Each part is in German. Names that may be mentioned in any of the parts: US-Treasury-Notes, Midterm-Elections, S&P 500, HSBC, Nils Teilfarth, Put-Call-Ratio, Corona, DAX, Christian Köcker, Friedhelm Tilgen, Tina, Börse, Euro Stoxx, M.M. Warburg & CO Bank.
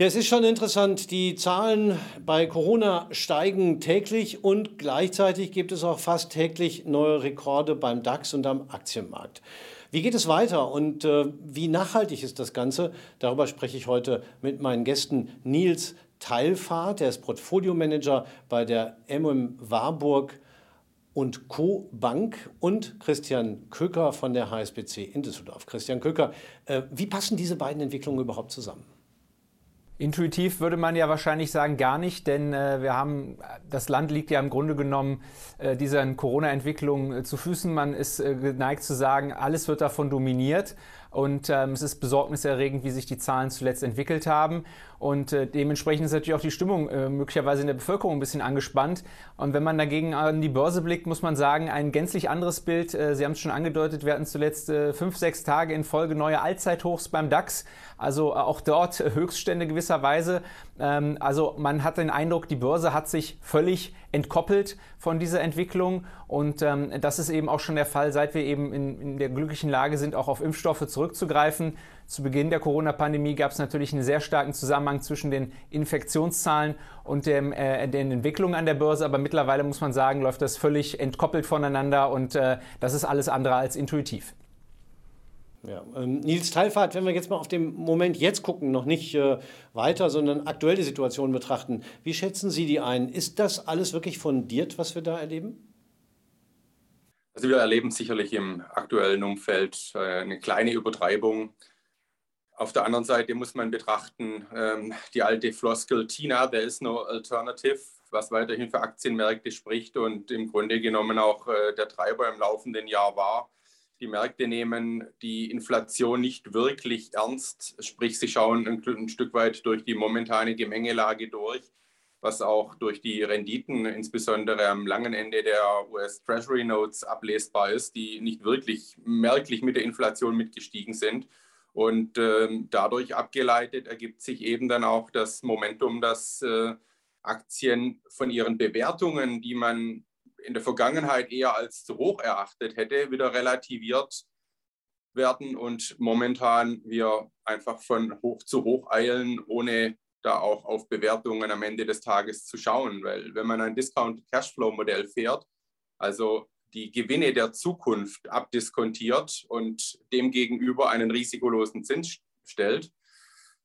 Ja, es ist schon interessant, die Zahlen bei Corona steigen täglich und gleichzeitig gibt es auch fast täglich neue Rekorde beim DAX und am Aktienmarkt. Wie geht es weiter und wie nachhaltig ist das Ganze? Darüber spreche ich heute mit meinen Gästen Nils Teilfarth, der ist Portfolio-Manager bei der M.M. Warburg und Co. Bank und Christian Köcker von der HSBC in Düsseldorf. Christian Köcker, wie passen diese beiden Entwicklungen überhaupt zusammen? Intuitiv würde man ja wahrscheinlich sagen, gar nicht, denn das Land liegt ja im Grunde genommen dieser Corona-Entwicklung zu Füßen. Man ist geneigt zu sagen, alles wird davon dominiert. Und es ist besorgniserregend, wie sich die Zahlen zuletzt entwickelt haben. Und dementsprechend ist natürlich auch die Stimmung möglicherweise in der Bevölkerung ein bisschen angespannt. Und wenn man dagegen an die Börse blickt, muss man sagen, ein gänzlich anderes Bild. Sie haben es schon angedeutet, wir hatten zuletzt 5, 6 Tage in Folge neue Allzeithochs beim DAX. Also auch dort Höchststände gewisserweise. Also man hat den Eindruck, die Börse hat sich völlig entkoppelt von dieser Entwicklung. Und das ist eben auch schon der Fall, seit wir eben in der glücklichen Lage sind, auch auf Impfstoffe zurückzugreifen. Zu Beginn der Corona-Pandemie gab es natürlich einen sehr starken Zusammenhang zwischen den Infektionszahlen und den Entwicklungen an der Börse. Aber mittlerweile muss man sagen, läuft das völlig entkoppelt voneinander und das ist alles andere als intuitiv. Ja, Nils Teilfarth, wenn wir jetzt mal auf den Moment jetzt gucken, noch nicht weiter, sondern aktuell die Situation betrachten. Wie schätzen Sie die ein? Ist das alles wirklich fundiert, was wir da erleben? Also wir erleben sicherlich im aktuellen Umfeld eine kleine Übertreibung. Auf der anderen Seite muss man betrachten, die alte Floskel Tina, there is no alternative, was weiterhin für Aktienmärkte spricht und im Grunde genommen auch der Treiber im laufenden Jahr war. Die Märkte nehmen die Inflation nicht wirklich ernst, sprich sie schauen ein Stück weit durch die momentane Gemengelage durch, was auch durch die Renditen, insbesondere am langen Ende der US-Treasury-Notes ablesbar ist, die nicht wirklich merklich mit der Inflation mitgestiegen sind. Und dadurch abgeleitet ergibt sich eben dann auch das Momentum, dass Aktien von ihren Bewertungen, die man in der Vergangenheit eher als zu hoch erachtet hätte, wieder relativiert werden und momentan wir einfach von hoch zu hoch eilen, ohne da auch auf Bewertungen am Ende des Tages zu schauen. Weil wenn man ein Discount-Cashflow-Modell fährt, also die Gewinne der Zukunft abdiskontiert und demgegenüber einen risikolosen Zins stellt,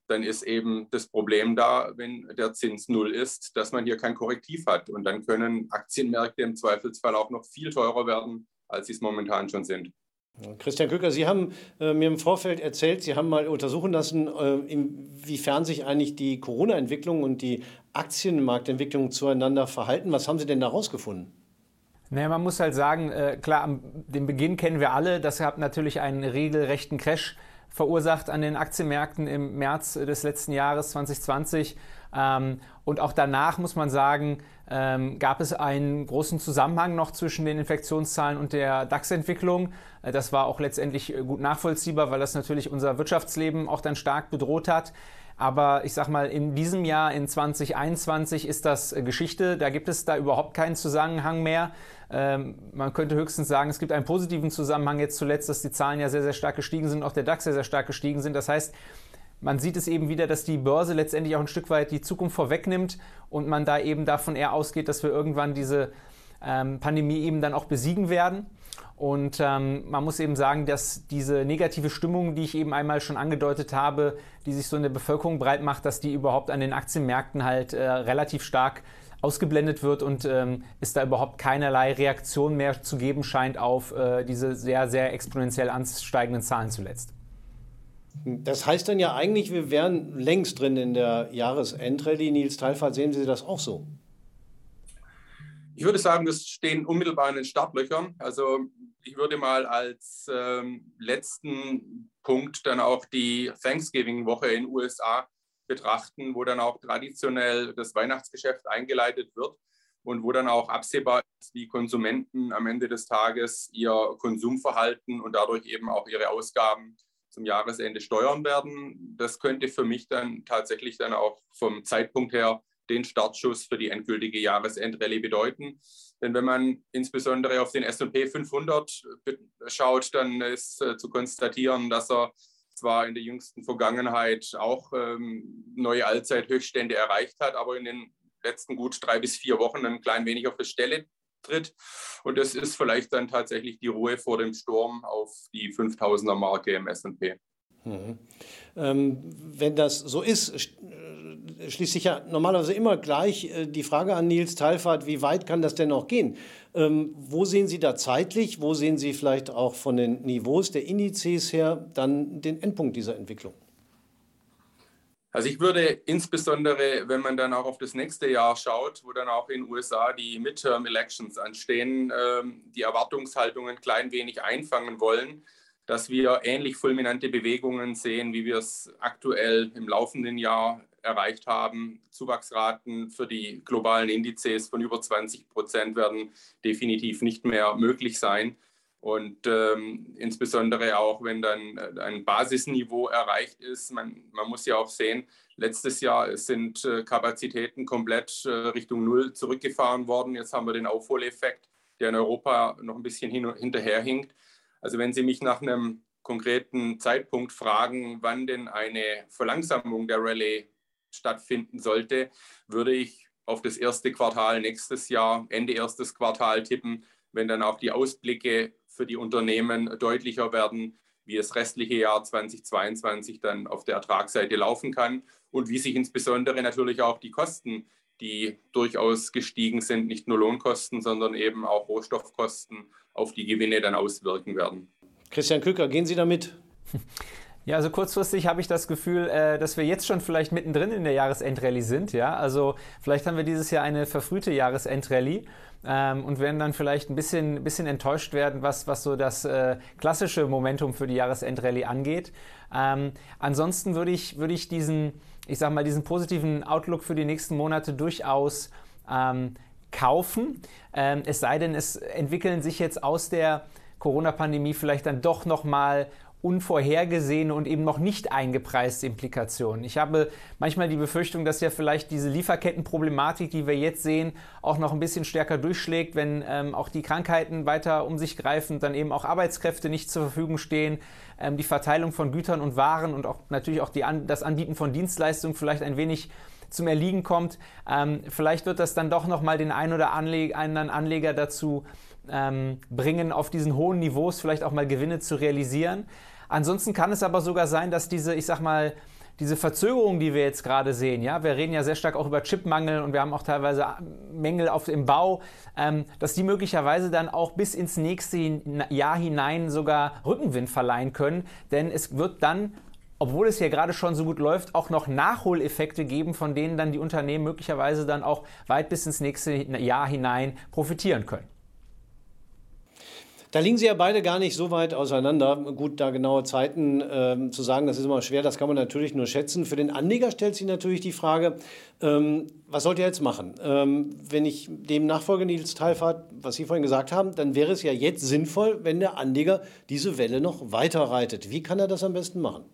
dann ist eben das Problem da, wenn der Zins null ist, dass man hier kein Korrektiv hat. Und dann können Aktienmärkte im Zweifelsfall auch noch viel teurer werden, als sie es momentan schon sind. Christian Köcker, Sie haben mir im Vorfeld erzählt, Sie haben mal untersuchen lassen, inwiefern sich eigentlich die Corona-Entwicklung und die Aktienmarktentwicklung zueinander verhalten. Was haben Sie denn da rausgefunden? Naja, man muss halt sagen, klar, den Beginn kennen wir alle. Das hat natürlich einen regelrechten Crash verursacht an den Aktienmärkten im März des letzten Jahres 2020. Und auch danach muss man sagen, gab es einen großen Zusammenhang noch zwischen den Infektionszahlen und der DAX-Entwicklung. Das war auch letztendlich gut nachvollziehbar, weil das natürlich unser Wirtschaftsleben auch dann stark bedroht hat. Aber ich sag mal, in diesem Jahr, in 2021, ist das Geschichte. Da gibt es da überhaupt keinen Zusammenhang mehr. Man könnte höchstens sagen, es gibt einen positiven Zusammenhang jetzt zuletzt, dass die Zahlen ja sehr, sehr stark gestiegen sind, auch der DAX sehr, sehr stark gestiegen sind. Das heißt, man sieht es eben wieder, dass die Börse letztendlich auch ein Stück weit die Zukunft vorwegnimmt und man da eben davon eher ausgeht, dass wir irgendwann diese Pandemie eben dann auch besiegen werden. Und man muss eben sagen, dass diese negative Stimmung, die ich eben einmal schon angedeutet habe, die sich so in der Bevölkerung breit macht, dass die überhaupt an den Aktienmärkten halt relativ stark ausgeblendet wird und es da überhaupt keinerlei Reaktion mehr zu geben scheint auf diese sehr, sehr exponentiell ansteigenden Zahlen zuletzt. Das heißt dann ja eigentlich, wir wären längst drin in der Jahresendrallye. Nils Teilfarth, sehen Sie das auch so? Ich würde sagen, wir stehen unmittelbar in den Startlöchern. Also ich würde mal als letzten Punkt dann auch die Thanksgiving-Woche in den USA betrachten, wo dann auch traditionell das Weihnachtsgeschäft eingeleitet wird und wo dann auch absehbar ist, wie Konsumenten am Ende des Tages ihr Konsumverhalten und dadurch eben auch ihre Ausgaben zum Jahresende steuern werden. Das könnte für mich dann tatsächlich dann auch vom Zeitpunkt her den Startschuss für die endgültige Jahresendrallye bedeuten. Denn wenn man insbesondere auf den S&P 500 schaut, dann ist zu konstatieren, dass er zwar in der jüngsten Vergangenheit auch neue Allzeithöchststände erreicht hat, aber in den letzten gut 3 bis 4 Wochen ein klein wenig auf der Stelle tritt. Und das ist vielleicht dann tatsächlich die Ruhe vor dem Sturm auf die 5000er-Marke im S&P. Mhm. Wenn das so ist, schließt sich ja normalerweise immer gleich die Frage an Nils Teilfarth, wie weit kann das denn noch gehen? Wo sehen Sie da zeitlich, wo sehen Sie vielleicht auch von den Niveaus der Indizes her dann den Endpunkt dieser Entwicklung? Also ich würde insbesondere, wenn man dann auch auf das nächste Jahr schaut, wo dann auch in den USA die Midterm-Elections anstehen, die Erwartungshaltungen ein klein wenig einfangen wollen, dass wir ähnlich fulminante Bewegungen sehen, wie wir es aktuell im laufenden Jahr erreicht haben. Zuwachsraten für die globalen Indizes von über 20% werden definitiv nicht mehr möglich sein. Und insbesondere auch, wenn dann ein Basisniveau erreicht ist, man muss ja auch sehen, letztes Jahr sind Kapazitäten komplett Richtung Null zurückgefahren worden. Jetzt haben wir den Aufholeffekt, der in Europa noch ein bisschen hinterherhinkt. Also wenn Sie mich nach einem konkreten Zeitpunkt fragen, wann denn eine Verlangsamung der Rallye stattfinden sollte, würde ich auf das erste Quartal nächstes Jahr, Ende erstes Quartal tippen, wenn dann auch die Ausblicke für die Unternehmen deutlicher werden, wie das restliche Jahr 2022 dann auf der Ertragsseite laufen kann und wie sich insbesondere natürlich auch die Kosten, die durchaus gestiegen sind, nicht nur Lohnkosten, sondern eben auch Rohstoffkosten, auf die Gewinne dann auswirken werden. Christian Köcker, gehen Sie damit? Ja, also kurzfristig habe ich das Gefühl, dass wir jetzt schon vielleicht mittendrin in der Jahresendrallye sind. Ja? Also vielleicht haben wir dieses Jahr eine verfrühte Jahresendrallye und werden dann vielleicht ein bisschen enttäuscht werden, was so das klassische Momentum für die Jahresendrallye angeht. Ansonsten würde ich diesen positiven Outlook für die nächsten Monate durchaus kaufen. Es sei denn, es entwickeln sich jetzt aus der Corona-Pandemie vielleicht dann doch nochmal unvorhergesehene und eben noch nicht eingepreiste Implikationen. Ich habe manchmal die Befürchtung, dass ja vielleicht diese Lieferkettenproblematik, die wir jetzt sehen, auch noch ein bisschen stärker durchschlägt, wenn auch die Krankheiten weiter um sich greifen, dann eben auch Arbeitskräfte nicht zur Verfügung stehen, die Verteilung von Gütern und Waren und auch natürlich auch das Anbieten von Dienstleistungen vielleicht ein wenig zum Erliegen kommt. Vielleicht wird das dann doch nochmal den einen oder anderen Anleger dazu bringen, auf diesen hohen Niveaus vielleicht auch mal Gewinne zu realisieren. Ansonsten kann es aber sogar sein, dass diese Verzögerung, die wir jetzt gerade sehen, ja, wir reden ja sehr stark auch über Chipmangel und wir haben auch teilweise Mängel im Bau, dass die möglicherweise dann auch bis ins nächste Jahr hinein sogar Rückenwind verleihen können, denn es wird dann, obwohl es ja gerade schon so gut läuft, auch noch Nachholeffekte geben, von denen dann die Unternehmen möglicherweise dann auch weit bis ins nächste Jahr hinein profitieren können. Da liegen Sie ja beide gar nicht so weit auseinander. Gut, da genaue Zeiten zu sagen, das ist immer schwer, das kann man natürlich nur schätzen. Für den Anleger stellt sich natürlich die Frage, was sollte er jetzt machen? Wenn ich dem nachfolge, Nils Teilfarth, was Sie vorhin gesagt haben, dann wäre es ja jetzt sinnvoll, wenn der Anleger diese Welle noch weiter reitet. Wie kann er das am besten machen?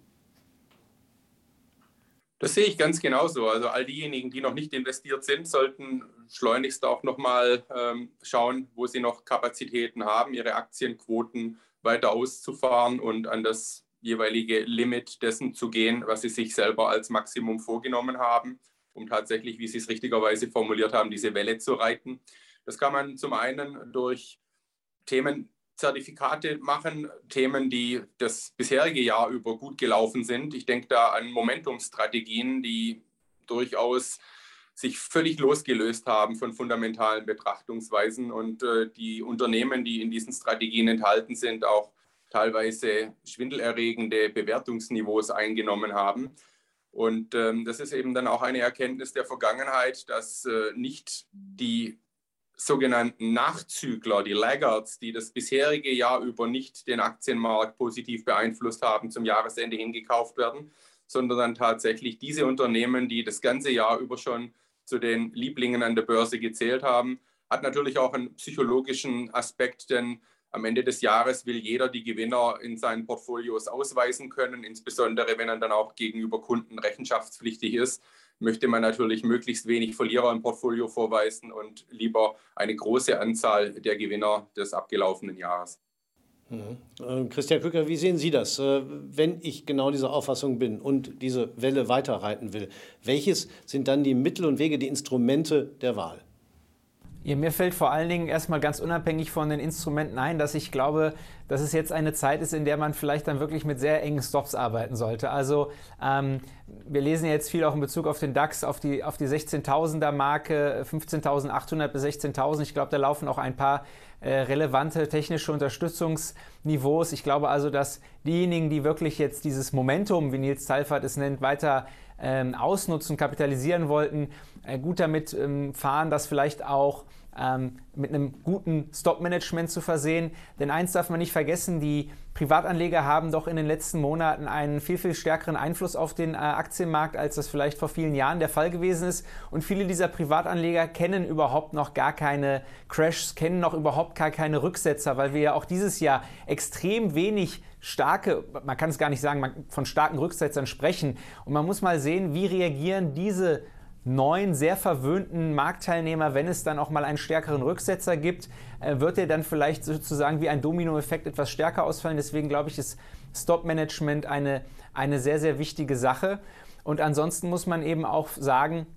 Das sehe ich ganz genauso. Also all diejenigen, die noch nicht investiert sind, sollten schleunigst auch nochmal schauen, wo sie noch Kapazitäten haben, ihre Aktienquoten weiter auszufahren und an das jeweilige Limit dessen zu gehen, was sie sich selber als Maximum vorgenommen haben, um tatsächlich, wie Sie es richtigerweise formuliert haben, diese Welle zu reiten. Das kann man zum einen durch Zertifikate machen, Themen, die das bisherige Jahr über gut gelaufen sind. Ich denke da an Momentumstrategien, die durchaus sich völlig losgelöst haben von fundamentalen Betrachtungsweisen und die Unternehmen, die in diesen Strategien enthalten sind, auch teilweise schwindelerregende Bewertungsniveaus eingenommen haben. Und das ist eben dann auch eine Erkenntnis der Vergangenheit, dass nicht die sogenannten Nachzügler, die Laggards, die das bisherige Jahr über nicht den Aktienmarkt positiv beeinflusst haben, zum Jahresende hingekauft werden, sondern dann tatsächlich diese Unternehmen, die das ganze Jahr über schon zu den Lieblingen an der Börse gezählt haben, hat natürlich auch einen psychologischen Aspekt, denn am Ende des Jahres will jeder die Gewinner in seinen Portfolios ausweisen können, insbesondere wenn er dann auch gegenüber Kunden rechenschaftspflichtig ist. Möchte man natürlich möglichst wenig Verlierer im Portfolio vorweisen und lieber eine große Anzahl der Gewinner des abgelaufenen Jahres. Christian Köcker, wie sehen Sie das? Wenn ich genau dieser Auffassung bin und diese Welle weiterreiten will, welches sind dann die Mittel und Wege, die Instrumente der Wahl? Ja, mir fällt vor allen Dingen erstmal ganz unabhängig von den Instrumenten ein, dass ich glaube, dass es jetzt eine Zeit ist, in der man vielleicht dann wirklich mit sehr engen Stops arbeiten sollte. Also wir lesen ja jetzt viel auch in Bezug auf den DAX, auf die 16.000er-Marke, 15.800 bis 16.000. Ich glaube, da laufen auch ein paar relevante technische Unterstützungsniveaus. Ich glaube also, dass diejenigen, die wirklich jetzt dieses Momentum, wie Nils Teilfarth es nennt, weiter ausnutzen, kapitalisieren wollten, gut damit fahren, das vielleicht auch mit einem guten Stop-Management zu versehen. Denn eins darf man nicht vergessen, die Privatanleger haben doch in den letzten Monaten einen viel, viel stärkeren Einfluss auf den Aktienmarkt, als das vielleicht vor vielen Jahren der Fall gewesen ist. Und viele dieser Privatanleger kennen überhaupt noch gar keine Crashs, kennen noch überhaupt gar keine Rücksetzer, weil wir ja auch dieses Jahr extrem wenig starke, man kann es gar nicht sagen, von starken Rücksetzern sprechen. Und man muss mal sehen, wie reagieren diese neuen, sehr verwöhnten Marktteilnehmer, wenn es dann auch mal einen stärkeren Rücksetzer gibt, wird der dann vielleicht sozusagen wie ein Dominoeffekt etwas stärker ausfallen. Deswegen glaube ich, ist Stop-Management eine sehr, sehr wichtige Sache. Und ansonsten muss man eben auch sagen,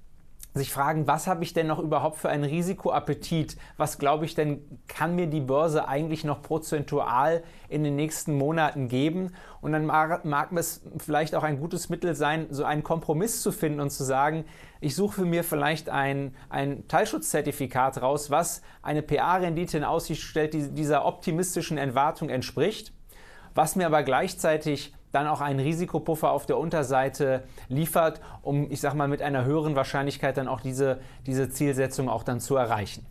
sich fragen, was habe ich denn noch überhaupt für einen Risikoappetit? Was glaube ich denn, kann mir die Börse eigentlich noch prozentual in den nächsten Monaten geben? Und dann mag es vielleicht auch ein gutes Mittel sein, so einen Kompromiss zu finden und zu sagen, ich suche für mir vielleicht ein Teilschutzzertifikat raus, was eine PA-Rendite in Aussicht stellt, die dieser optimistischen Erwartung entspricht, was mir aber gleichzeitig dann auch einen Risikopuffer auf der Unterseite liefert, um, ich sag mal, mit einer höheren Wahrscheinlichkeit dann auch diese Zielsetzung auch dann zu erreichen.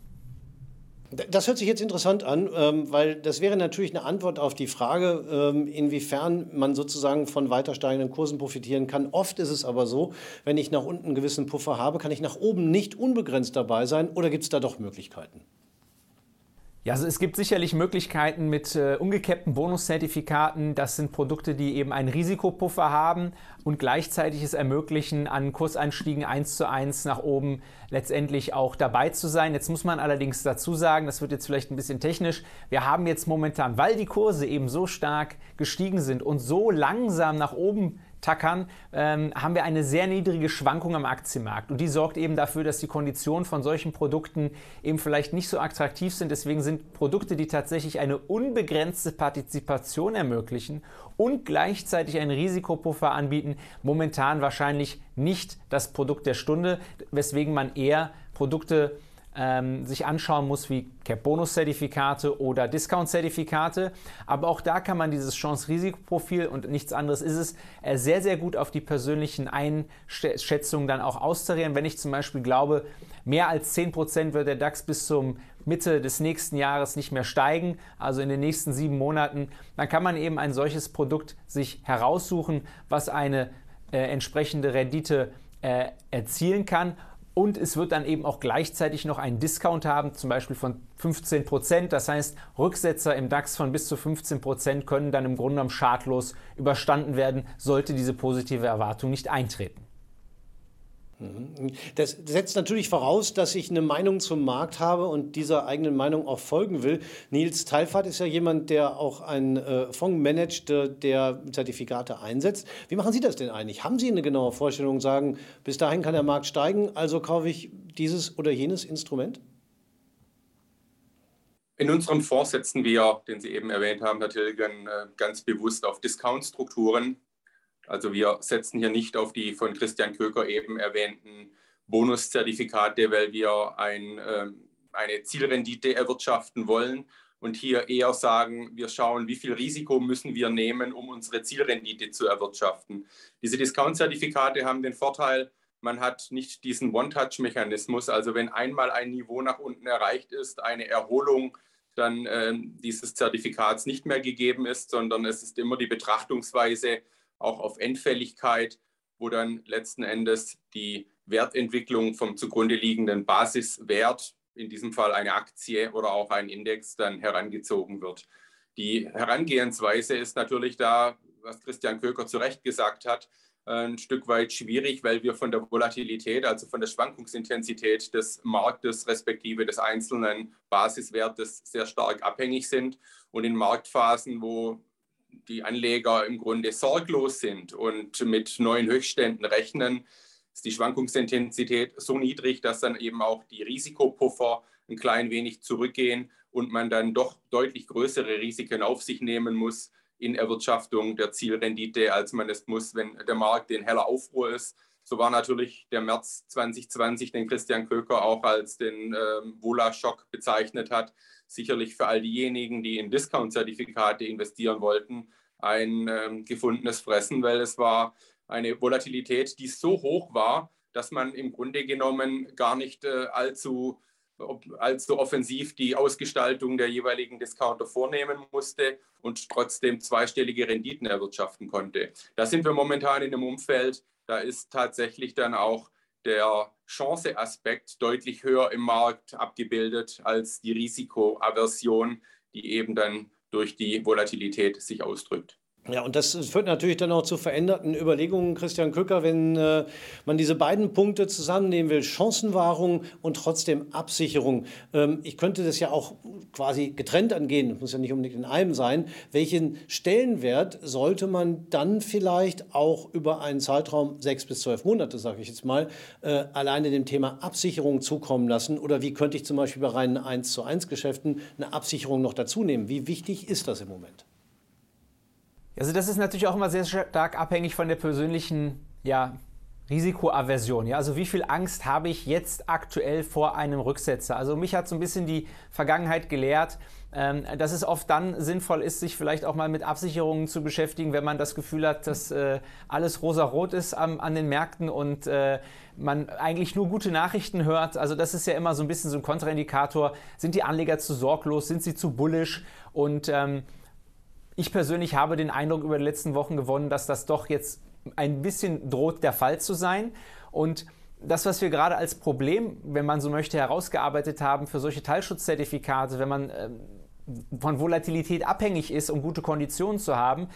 Das hört sich jetzt interessant an, weil das wäre natürlich eine Antwort auf die Frage, inwiefern man sozusagen von weiter steigenden Kursen profitieren kann. Oft ist es aber so, wenn ich nach unten einen gewissen Puffer habe, kann ich nach oben nicht unbegrenzt dabei sein, oder gibt es da doch Möglichkeiten? Ja, also es gibt sicherlich Möglichkeiten mit umgekehrten Bonuszertifikaten. Das sind Produkte, die eben einen Risikopuffer haben und gleichzeitig es ermöglichen, an Kurseinstiegen 1:1 nach oben letztendlich auch dabei zu sein. Jetzt muss man allerdings dazu sagen, das wird jetzt vielleicht ein bisschen technisch, wir haben jetzt momentan, weil die Kurse eben so stark gestiegen sind und so langsam nach oben tackern, haben wir eine sehr niedrige Schwankung am Aktienmarkt. Und die sorgt eben dafür, dass die Konditionen von solchen Produkten eben vielleicht nicht so attraktiv sind. Deswegen sind Produkte, die tatsächlich eine unbegrenzte Partizipation ermöglichen und gleichzeitig einen Risikopuffer anbieten, momentan wahrscheinlich nicht das Produkt der Stunde, weswegen man eher Produkte sich anschauen muss wie Cap-Bonus-Zertifikate oder Discount-Zertifikate. Aber auch da kann man dieses Chance-Risikoprofil, und nichts anderes ist es, sehr, sehr gut auf die persönlichen Einschätzungen dann auch austarieren. Wenn ich zum Beispiel glaube, mehr als 10% wird der DAX bis zum Mitte des nächsten Jahres nicht mehr steigen, also in den nächsten 7 Monaten, dann kann man eben ein solches Produkt sich heraussuchen, was eine entsprechende Rendite erzielen kann. Und es wird dann eben auch gleichzeitig noch einen Discount haben, zum Beispiel von 15%. Das heißt, Rücksetzer im DAX von bis zu 15% können dann im Grunde genommen schadlos überstanden werden, sollte diese positive Erwartung nicht eintreten. Das setzt natürlich voraus, dass ich eine Meinung zum Markt habe und dieser eigenen Meinung auch folgen will. Nils Teilfarth ist ja jemand, der auch einen Fonds managt, der Zertifikate einsetzt. Wie machen Sie das denn eigentlich? Haben Sie eine genaue Vorstellung, sagen, bis dahin kann der Markt steigen, also kaufe ich dieses oder jenes Instrument? In unserem Fonds setzen wir, den Sie eben erwähnt haben, Herr Tilgen, ganz bewusst auf Discount-Strukturen. Also wir setzen hier nicht auf die von Christian Köcker eben erwähnten Bonuszertifikate, weil wir eine Zielrendite erwirtschaften wollen und hier eher sagen, wir schauen, wie viel Risiko müssen wir nehmen, um unsere Zielrendite zu erwirtschaften. Diese Discount-Zertifikate haben den Vorteil, man hat nicht diesen One-Touch-Mechanismus. Also wenn einmal ein Niveau nach unten erreicht ist, eine Erholung dann dieses Zertifikats nicht mehr gegeben ist, sondern es ist immer die Betrachtungsweise, auch auf Endfälligkeit, wo dann letzten Endes die Wertentwicklung vom zugrunde liegenden Basiswert, in diesem Fall eine Aktie oder auch ein Index, dann herangezogen wird. Die Herangehensweise ist natürlich da, was Christian Köcker zu Recht gesagt hat, ein Stück weit schwierig, weil wir von der Volatilität, also von der Schwankungsintensität des Marktes respektive des einzelnen Basiswertes sehr stark abhängig sind. Und in Marktphasen, wo die Anleger im Grunde sorglos sind und mit neuen Höchstständen rechnen, ist die Schwankungsintensität so niedrig, dass dann eben auch die Risikopuffer ein klein wenig zurückgehen und man dann doch deutlich größere Risiken auf sich nehmen muss in Erwirtschaftung der Zielrendite, als man es muss, wenn der Markt in heller Aufruhr ist. So war natürlich der März 2020, den Christian Köcker auch als den Vola-Schock bezeichnet hat, sicherlich für all diejenigen, die in Discount-Zertifikate investieren wollten, ein gefundenes Fressen, weil es war eine Volatilität, die so hoch war, dass man im Grunde genommen gar nicht allzu offensiv die Ausgestaltung der jeweiligen Discounter vornehmen musste und trotzdem zweistellige Renditen erwirtschaften konnte. Da sind wir momentan in einem Umfeld, da ist tatsächlich dann auch der Chanceaspekt deutlich höher im Markt abgebildet als die Risikoaversion, die eben dann durch die Volatilität sich ausdrückt. Ja, und das führt natürlich dann auch zu veränderten Überlegungen, Christian Köcker, wenn man diese beiden Punkte zusammennehmen will, Chancenwahrung und trotzdem Absicherung. Ich könnte das ja auch quasi getrennt angehen, das muss ja nicht unbedingt in einem sein. Welchen Stellenwert sollte man dann vielleicht auch über einen Zeitraum 6 bis 12 Monate, sage ich jetzt mal, alleine dem Thema Absicherung zukommen lassen? Oder wie könnte ich zum Beispiel bei reinen 1:1 Geschäften eine Absicherung noch dazu nehmen? Wie wichtig ist das im Moment? Also das ist natürlich auch immer sehr stark abhängig von der persönlichen Risikoaversion. Ja? Also wie viel Angst habe ich jetzt aktuell vor einem Rücksetzer? Also mich hat so ein bisschen die Vergangenheit gelehrt, dass es oft dann sinnvoll ist, sich vielleicht auch mal mit Absicherungen zu beschäftigen, wenn man das Gefühl hat, dass alles rosarot ist an den Märkten und man eigentlich nur gute Nachrichten hört. Also das ist ja immer so ein bisschen so ein Kontraindikator. Sind die Anleger zu sorglos? Sind sie zu bullisch? Und ich persönlich habe den Eindruck über die letzten Wochen gewonnen, dass das doch jetzt ein bisschen droht, der Fall zu sein. Und das, was wir gerade als Problem, wenn man so möchte, herausgearbeitet haben für solche Teilschutzzertifikate, wenn man von Volatilität abhängig ist, um gute Konditionen zu haben.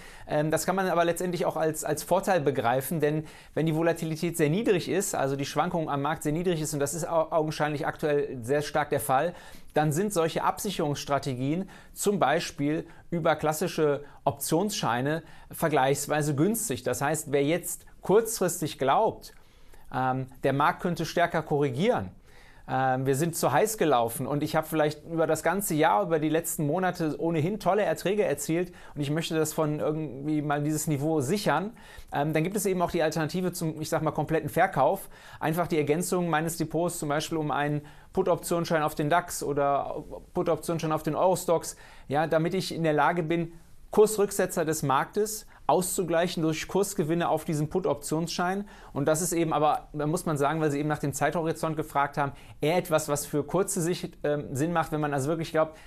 Das kann man aber letztendlich auch als Vorteil begreifen, denn wenn die Volatilität sehr niedrig ist, also die Schwankung am Markt sehr niedrig ist, und das ist augenscheinlich aktuell sehr stark der Fall, dann sind solche Absicherungsstrategien zum Beispiel über klassische Optionsscheine vergleichsweise günstig. Das heißt, wer jetzt kurzfristig glaubt, der Markt könnte stärker korrigieren, wir sind zu heiß gelaufen und ich habe vielleicht über das ganze Jahr, über die letzten Monate ohnehin tolle Erträge erzielt und ich möchte das von irgendwie mal dieses Niveau sichern, dann gibt es eben auch die Alternative zum, ich sag mal, kompletten Verkauf. Einfach die Ergänzung meines Depots zum Beispiel um einen Put-Optionsschein auf den DAX oder Put-Optionsschein auf den Euro Stoxx, damit ich in der Lage bin, Kursrücksetzer des Marktes auszugleichen durch Kursgewinne auf diesem Put-Optionsschein. Und das ist eben aber, da muss man sagen, weil Sie eben nach dem Zeithorizont gefragt haben, eher etwas, was für kurze Sicht Sinn macht, wenn man also wirklich glaubt,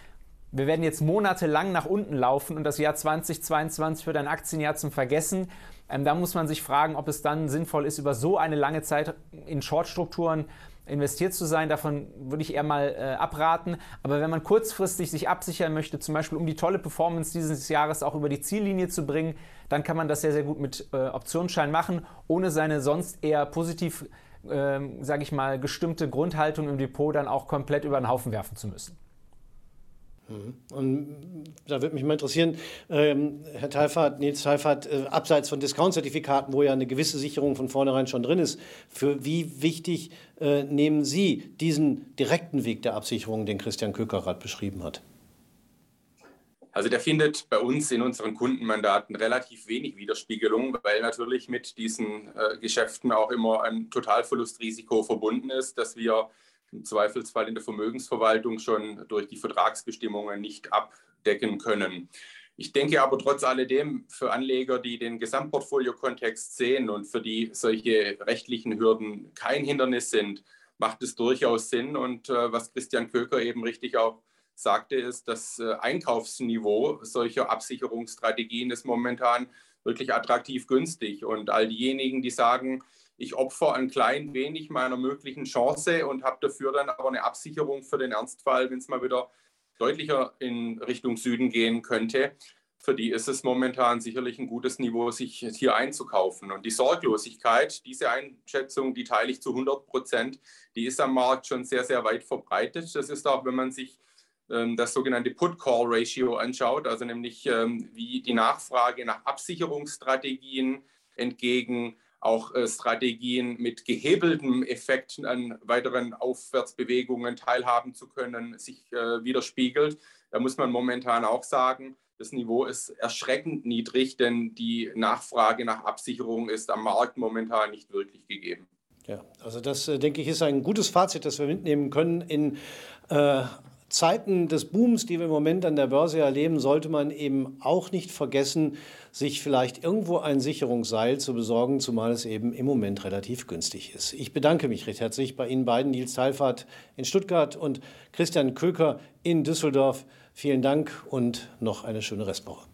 wir werden jetzt monatelang nach unten laufen und das Jahr 2022 wird ein Aktienjahr zum Vergessen. Da muss man sich fragen, ob es dann sinnvoll ist, über so eine lange Zeit in Short-Strukturen investiert zu sein. Davon würde ich eher mal abraten. Aber wenn man kurzfristig sich absichern möchte, zum Beispiel um die tolle Performance dieses Jahres auch über die Ziellinie zu bringen, dann kann man das sehr, sehr gut mit Optionsschein machen, ohne seine sonst eher positiv, sage ich mal, gestimmte Grundhaltung im Depot dann auch komplett über den Haufen werfen zu müssen. Und da würde mich mal interessieren, Herr Teilfarth, Nils Teilfarth, abseits von Discount-Zertifikaten, wo ja eine gewisse Sicherung von vornherein schon drin ist, für wie wichtig nehmen Sie diesen direkten Weg der Absicherung, den Christian Köcker gerade beschrieben hat? Also der findet bei uns in unseren Kundenmandaten relativ wenig Widerspiegelung, weil natürlich mit diesen Geschäften auch immer ein Totalverlustrisiko verbunden ist, dass wir im Zweifelsfall in der Vermögensverwaltung schon durch die Vertragsbestimmungen nicht abdecken können. Ich denke aber trotz alledem für Anleger, die den Gesamtportfolio-Kontext sehen und für die solche rechtlichen Hürden kein Hindernis sind, macht es durchaus Sinn. Und was Christian Köcker eben richtig auch sagte, ist, das Einkaufsniveau solcher Absicherungsstrategien ist momentan wirklich attraktiv günstig. Und all diejenigen, die sagen, ich opfere ein klein wenig meiner möglichen Chance und habe dafür dann aber eine Absicherung für den Ernstfall, wenn es mal wieder deutlicher in Richtung Süden gehen könnte. für die ist es momentan sicherlich ein gutes Niveau, sich hier einzukaufen. Und die Sorglosigkeit, diese Einschätzung, die teile ich zu 100%, die ist am Markt schon sehr, sehr weit verbreitet. Das ist auch, wenn man sich das sogenannte Put-Call-Ratio anschaut, also nämlich wie die Nachfrage nach Absicherungsstrategien entgegen auch Strategien mit gehebeltem Effekt an weiteren Aufwärtsbewegungen teilhaben zu können, sich widerspiegelt. Da muss man momentan auch sagen, das Niveau ist erschreckend niedrig, denn die Nachfrage nach Absicherung ist am Markt momentan nicht wirklich gegeben. Ja, also das, denke ich, ist ein gutes Fazit, das wir mitnehmen können. In Zeiten des Booms, die wir im Moment an der Börse erleben, sollte man eben auch nicht vergessen, sich vielleicht irgendwo ein Sicherungsseil zu besorgen, zumal es eben im Moment relativ günstig ist. Ich bedanke mich recht herzlich bei Ihnen beiden, Nils Teilfarth in Stuttgart und Christian Köcker in Düsseldorf. Vielen Dank und noch eine schöne Restwoche.